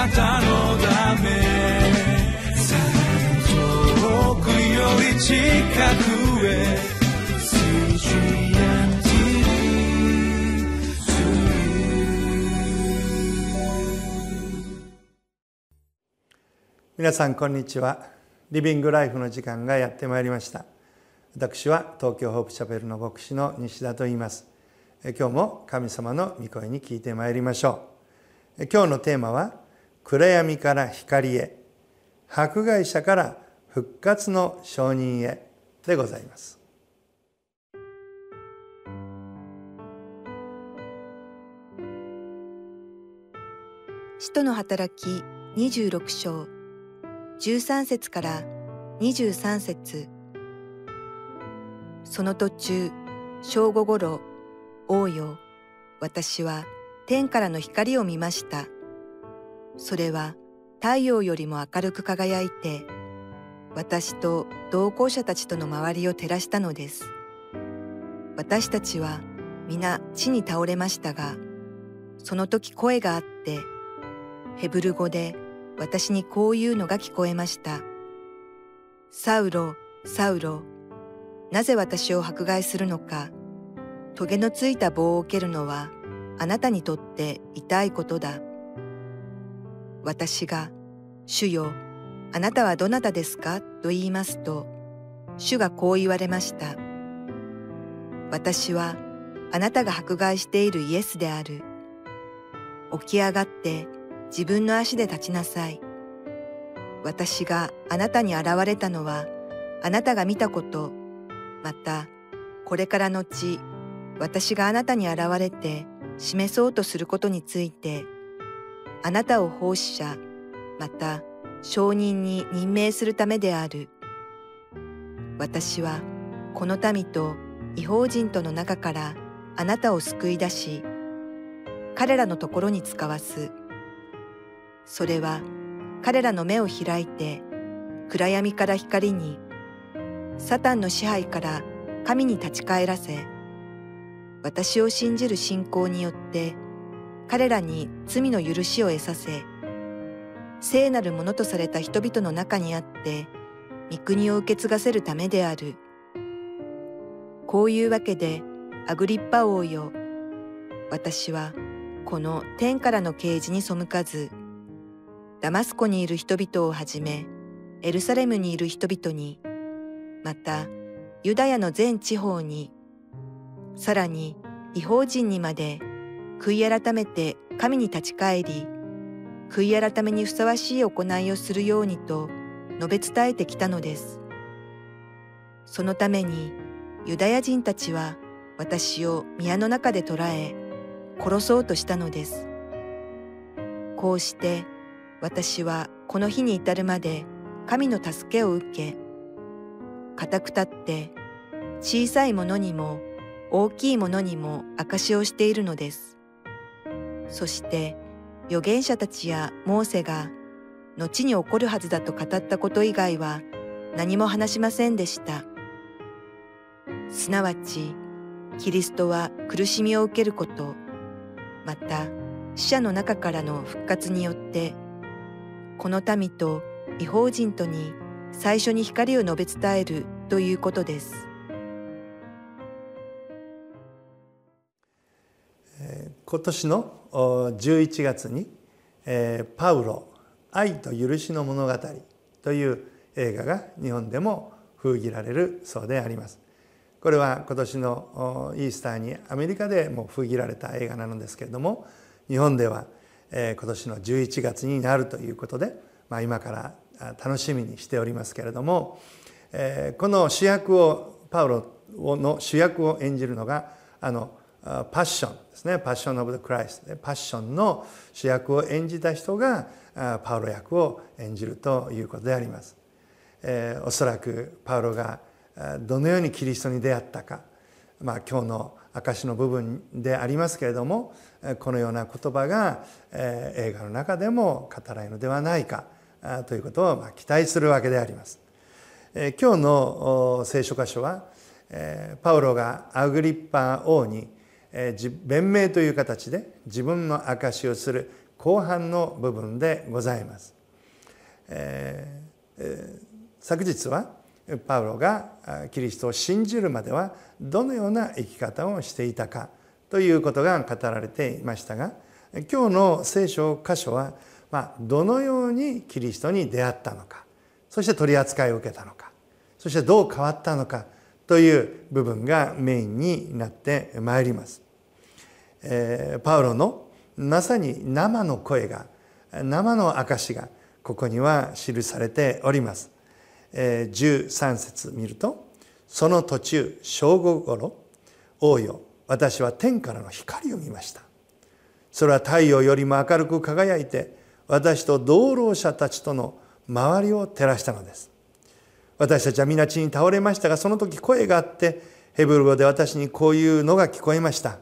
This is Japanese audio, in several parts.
なたのため」「遠くより近くへ」皆さんこんにちは。リビングライフの時間がやってまいりました。私は東京ホープチャペルの牧師の西田と言います。今日も神様の御声に聞いてまいりましょう。今日のテーマは暗闇から光へ、迫害者から復活の証人へでございます。使徒の働き26章13節から23節。その途中、正午ごろ、王よ、私は天からの光を見ました。それは太陽よりも明るく輝いて、私と同行者たちとの周りを照らしたのです。私たちは皆地に倒れましたが、その時声があって、ヘブル語で、私にこういうのが聞こえました。サウロ、サウロ、なぜ私を迫害するのか。トゲのついた棒を蹴るのはあなたにとって痛いことだ。私が、主よ、あなたはどなたですかと言いますと、主がこう言われました。私はあなたが迫害しているイエスである。起き上がって、自分の足で立ちなさい。私があなたに現れたのは、あなたが見たこと、また、これからのち、私があなたに現れて示そうとすることについて、あなたを奉仕者、また、証人に任命するためである。私は、この民と異邦人との中からあなたを救い出し、彼らのところに使わす。それは彼らの目を開いて、暗闇から光に、サタンの支配から神に立ち返らせ、私を信じる信仰によって、彼らに罪の許しを得させ、聖なるものとされた人々の中にあって、御国を受け継がせるためである。こういうわけで、アグリッパ王よ、私はこの天からの啓示に背かず、ダマスコにいる人々をはじめ、エルサレムにいる人々に、またユダヤの全地方に、さらに異邦人にまで、悔い改めて神に立ち返り、悔い改めにふさわしい行いをするようにと述べ伝えてきたのです。そのためにユダヤ人たちは私を宮の中で捕らえ、殺そうとしたのです。こうして、私はこの日に至るまで神の助けを受け、固く立って小さいものにも大きいものにも証しをしているのです。そして預言者たちやモーセが後に起こるはずだと語ったこと以外は何も話しませんでした。すなわちキリストは苦しみを受けること、また死者の中からの復活によって、この民と異邦人とに最初に光を述べ伝えるということです。今年の11月にパウロ愛と許しの物語という映画が日本でも封切られるそうであります。これは今年のイースターにアメリカでも封切られた映画なのですけれども、日本では今年の11月になるということで、今から楽しみにしておりますけれども、この主役をパウロの主役を演じるのがパッションですね。パッション・オブ・クライスト、パッションの主役を演じた人がパウロ役を演じるということであります。おそらくパウロがどのようにキリストに出会ったか、今日の証の部分でありますけれども、このような言葉が映画の中でも語られるのではないかということを期待するわけであります。今日の聖書箇所は、パウロがアグリッパ王に弁明という形で自分の証しをする後半の部分でございます。昨日はパウロがキリストを信じるまではどのような生き方をしていたかということが語られていましたが、今日の聖書箇所は、どのようにキリストに出会ったのか、そして取り扱いを受けたのか、そしてどう変わったのかという部分がメインになってまいります。パウロのまさに生の声が、生の証がここには記されております。13節見ると、その途中正午ごろ、王よ、私は天からの光を見ました。それは太陽よりも明るく輝いて、私と同労者たちとの周りを照らしたのです。私たちは皆地に倒れましたが、その時声があって、ヘブル語で私にこういうのが聞こえました。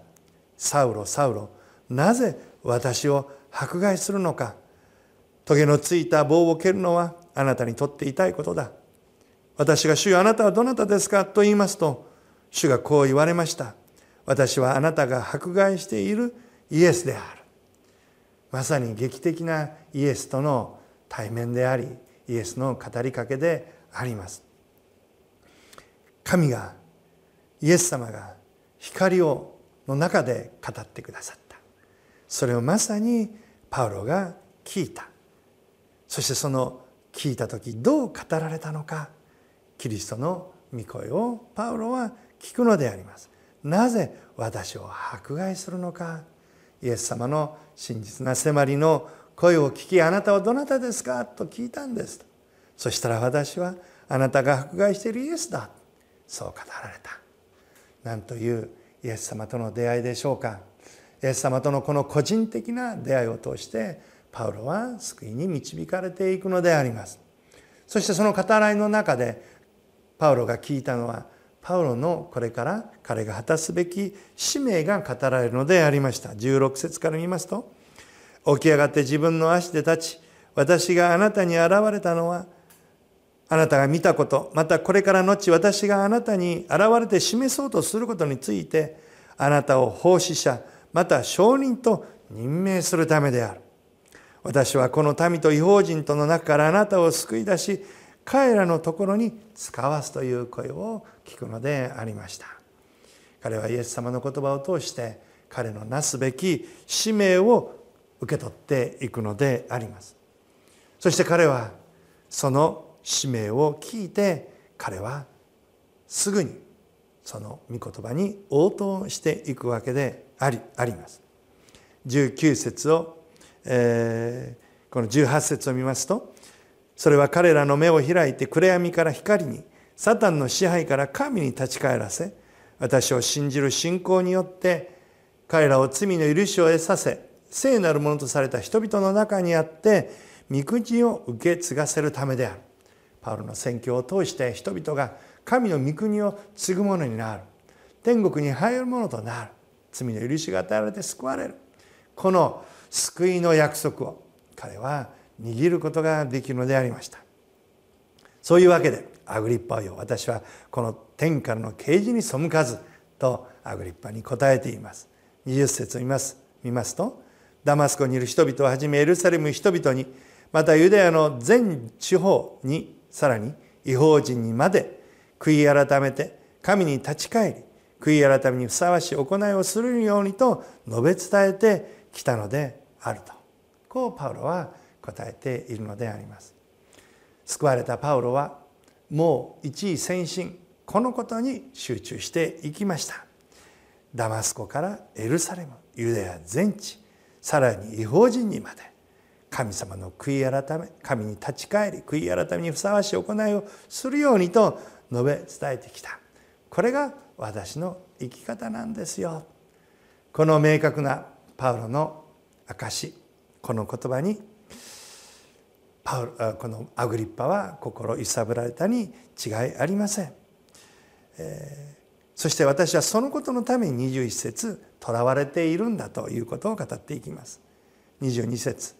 サウロ、サウロ、なぜ私を迫害するのか。トゲのついた棒を蹴るのはあなたにとって痛いことだ。私が主よ、あなたはどなたですかと言いますと、主がこう言われました。私はあなたが迫害しているイエスである。まさに劇的なイエスとの対面であり、イエスの語りかけであります。神が、イエス様が光をの中で語ってくださった。それをまさにパウロが聞いた。そしてその聞いた時どう語られたのか、キリストの御声をパウロは聞くのであります。なぜ私を迫害するのか。イエス様の真実な迫りの声を聞き、あなたはどなたですかと聞いたんです。そしたら、私はあなたが迫害しているイエスだ、そう語られた。なんというイエス様との出会いでしょうか。イエス様とのこの個人的な出会いを通して、パウロは救いに導かれていくのであります。そしてその語らいの中で、パウロが聞いたのは、パウロのこれから彼が果たすべき使命が語られるのでありました。16節から見ますと、起き上がって自分の足で立ち、私があなたに現れたのは、あなたが見たこと、またこれから後私があなたに現れて示そうとすることについて、あなたを奉仕者、また証人と任命するためである。私はこの民と異邦人との中からあなたを救い出し、彼らのところに使わすという声を聞くのでありました。彼はイエス様の言葉を通して、彼のなすべき使命を受け取っていくのであります。そして彼はその使命を聞いて、彼はすぐにその御言葉に応答していくわけであります。19節を、この18節を見ますと、それは彼らの目を開いて暗闇から光に、サタンの支配から神に立ち返らせ、私を信じる信仰によって彼らを罪の許しを得させ、聖なるものとされた人々の中にあって御国を受け継がせるためである。パウロの宣教を通して人々が神の御国を継ぐものになる、天国に入るものとなる、罪の許しが与えられて救われる、この救いの約束を彼は握ることができるのでありました。そういうわけで、アグリッパよ、私はこの天からの啓示に背かずとアグリッパに答えています。20節を見ますと、ダマスコにいる人々をはじめエルサレム人々に、またユダヤの全地方に、さらに異邦人にまで悔い改めて神に立ち返り、悔い改めにふさわしい行いをするようにと述べ伝えてきたのであると、こうパウロは答えているのであります。救われたパウロはもう一意専心、このことに集中していきました。ダマスコからエルサレム、ユダヤ全地、さらに異邦人にまで神様の悔い改め、神に立ち返り、悔い改めにふさわしい行いをするようにと述べ伝えてきた。これが私の生き方なんですよ。この明確なパウロの証し、この言葉にこのアグリッパは心揺さぶられたに違いありません。そして私はそのことのために21節、囚われているんだということを語っていきます。22節、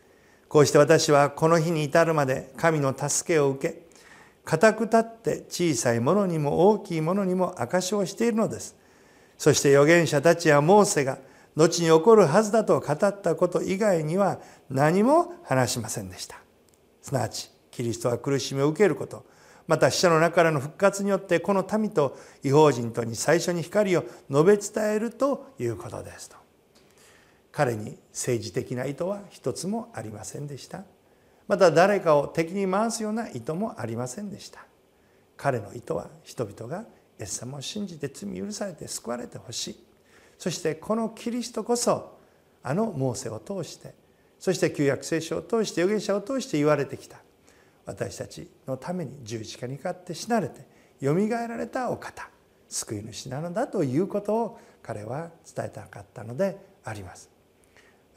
こうして私はこの日に至るまで神の助けを受け、固く立って小さいものにも大きいものにも証しをしているのです。そして預言者たちやモーセが後に起こるはずだと語ったこと以外には何も話しませんでした。すなわちキリストは苦しみを受けること、また死者の中からの復活によってこの民と異邦人とに最初に光を述べ伝えるということですと。彼に政治的な意図は一つもありませんでした。また誰かを敵に回すような意図もありませんでした。彼の意図は人々がイエス様を信じて罪許されて救われてほしい。そしてこのキリストこそあのモーセを通して、そして旧約聖書を通して預言者を通して言われてきた私たちのために十字架にかかって死なれてよみがえられたお方、救い主なのだということを彼は伝えたかったのであります。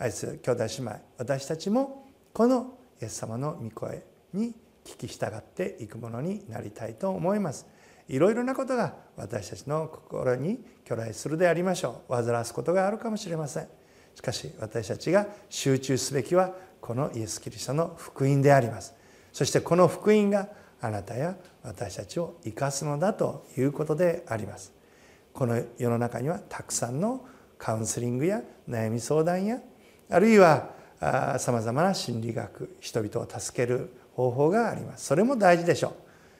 愛する兄弟姉妹、私たちもこのイエス様の御声に聞き従っていくものになりたいと思います。いろいろなことが私たちの心に去来するでありましょう。煩わすことがあるかもしれません。しかし私たちが集中すべきはこのイエス・キリストの福音であります。そしてこの福音があなたや私たちを生かすのだということであります。この世の中にはたくさんのカウンセリングや悩み相談や、あるいはさまざまな心理学、人々を助ける方法があります。それも大事でしょ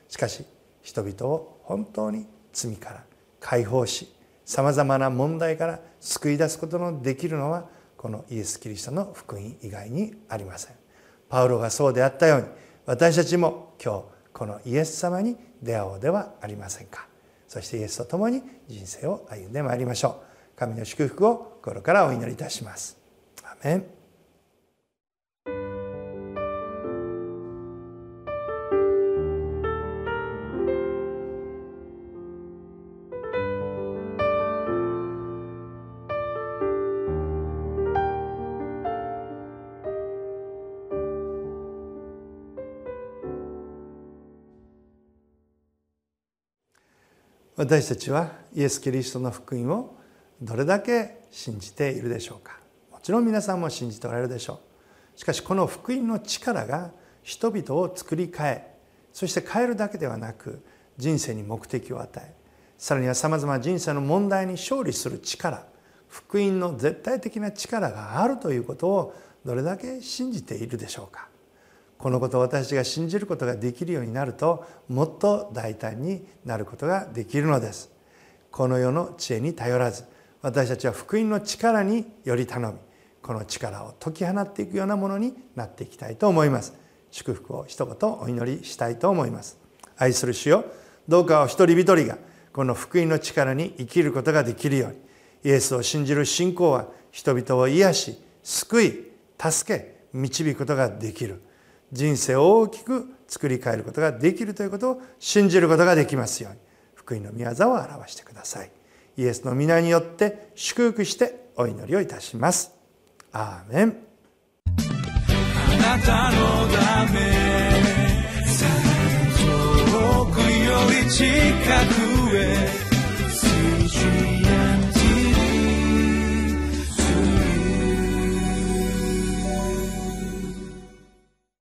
う。しかし人々を本当に罪から解放し、さまざまな問題から救い出すことのできるのはこのイエス・キリストの福音以外にありません。パウロがそうであったように私たちも今日このイエス様に出会おうではありませんか。そしてイエスと共に人生を歩んでまいりましょう。神の祝福を心からお祈りいたします。アーメン。私たちはイエス・キリストの福音をどれだけ信じているでしょうか。もちろん皆さんも信じておられるでしょう。しかしこの福音の力が人々を作り変え、そして変えるだけではなく人生に目的を与え、さらにはさまざまな人生の問題に勝利する力、福音の絶対的な力があるということをどれだけ信じているでしょうか。このことを私たちが信じることができるようになると、もっと大胆になることができるのです。この世の知恵に頼らず、私たちは福音の力により頼み、この力を解き放っていくようなものになっていきたいと思います。祝福を一言お祈りしたいと思います。愛する主よ、どうかお一人一人がこの福音の力に生きることができるように、イエスを信じる信仰は人々を癒し、救い、助け、導くことができる、人生を大きく作り変えることができるということを信じることができますように、福音の御業を表してください。イエスの皆によって祝福してお祈りをいたします。アーメン。あなたのため遠くより近く